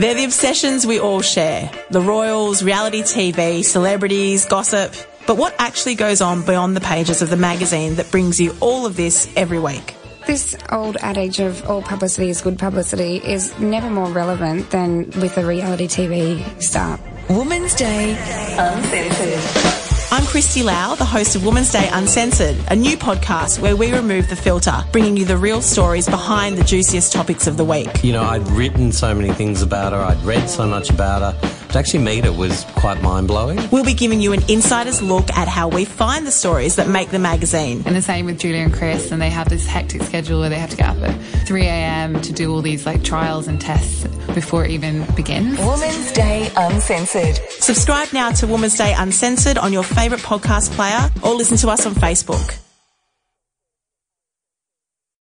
They're the obsessions we all share. The royals, reality TV, celebrities, gossip. But what actually goes on beyond the pages of the magazine that brings you all of this every week? This old adage of all publicity is good publicity is never more relevant than with a reality TV star. Woman's Day Uncensored. I'm Christy Lau, the host of Woman's Day Uncensored, a new podcast where we remove the filter, bringing you the real stories behind the juiciest topics of the week. You know, I'd written so many things about her, I'd read so much about her. To actually meet her was quite mind-blowing. We'll be giving you an insider's look at how we find the stories that make the magazine. And the same with Julia and Chris, and they have this hectic schedule where they have to get up at 3 a.m. to do all these trials and tests before it even begins. Woman's Day Uncensored. Subscribe now to Woman's Day Uncensored on your favourite podcast player or listen to us on Facebook.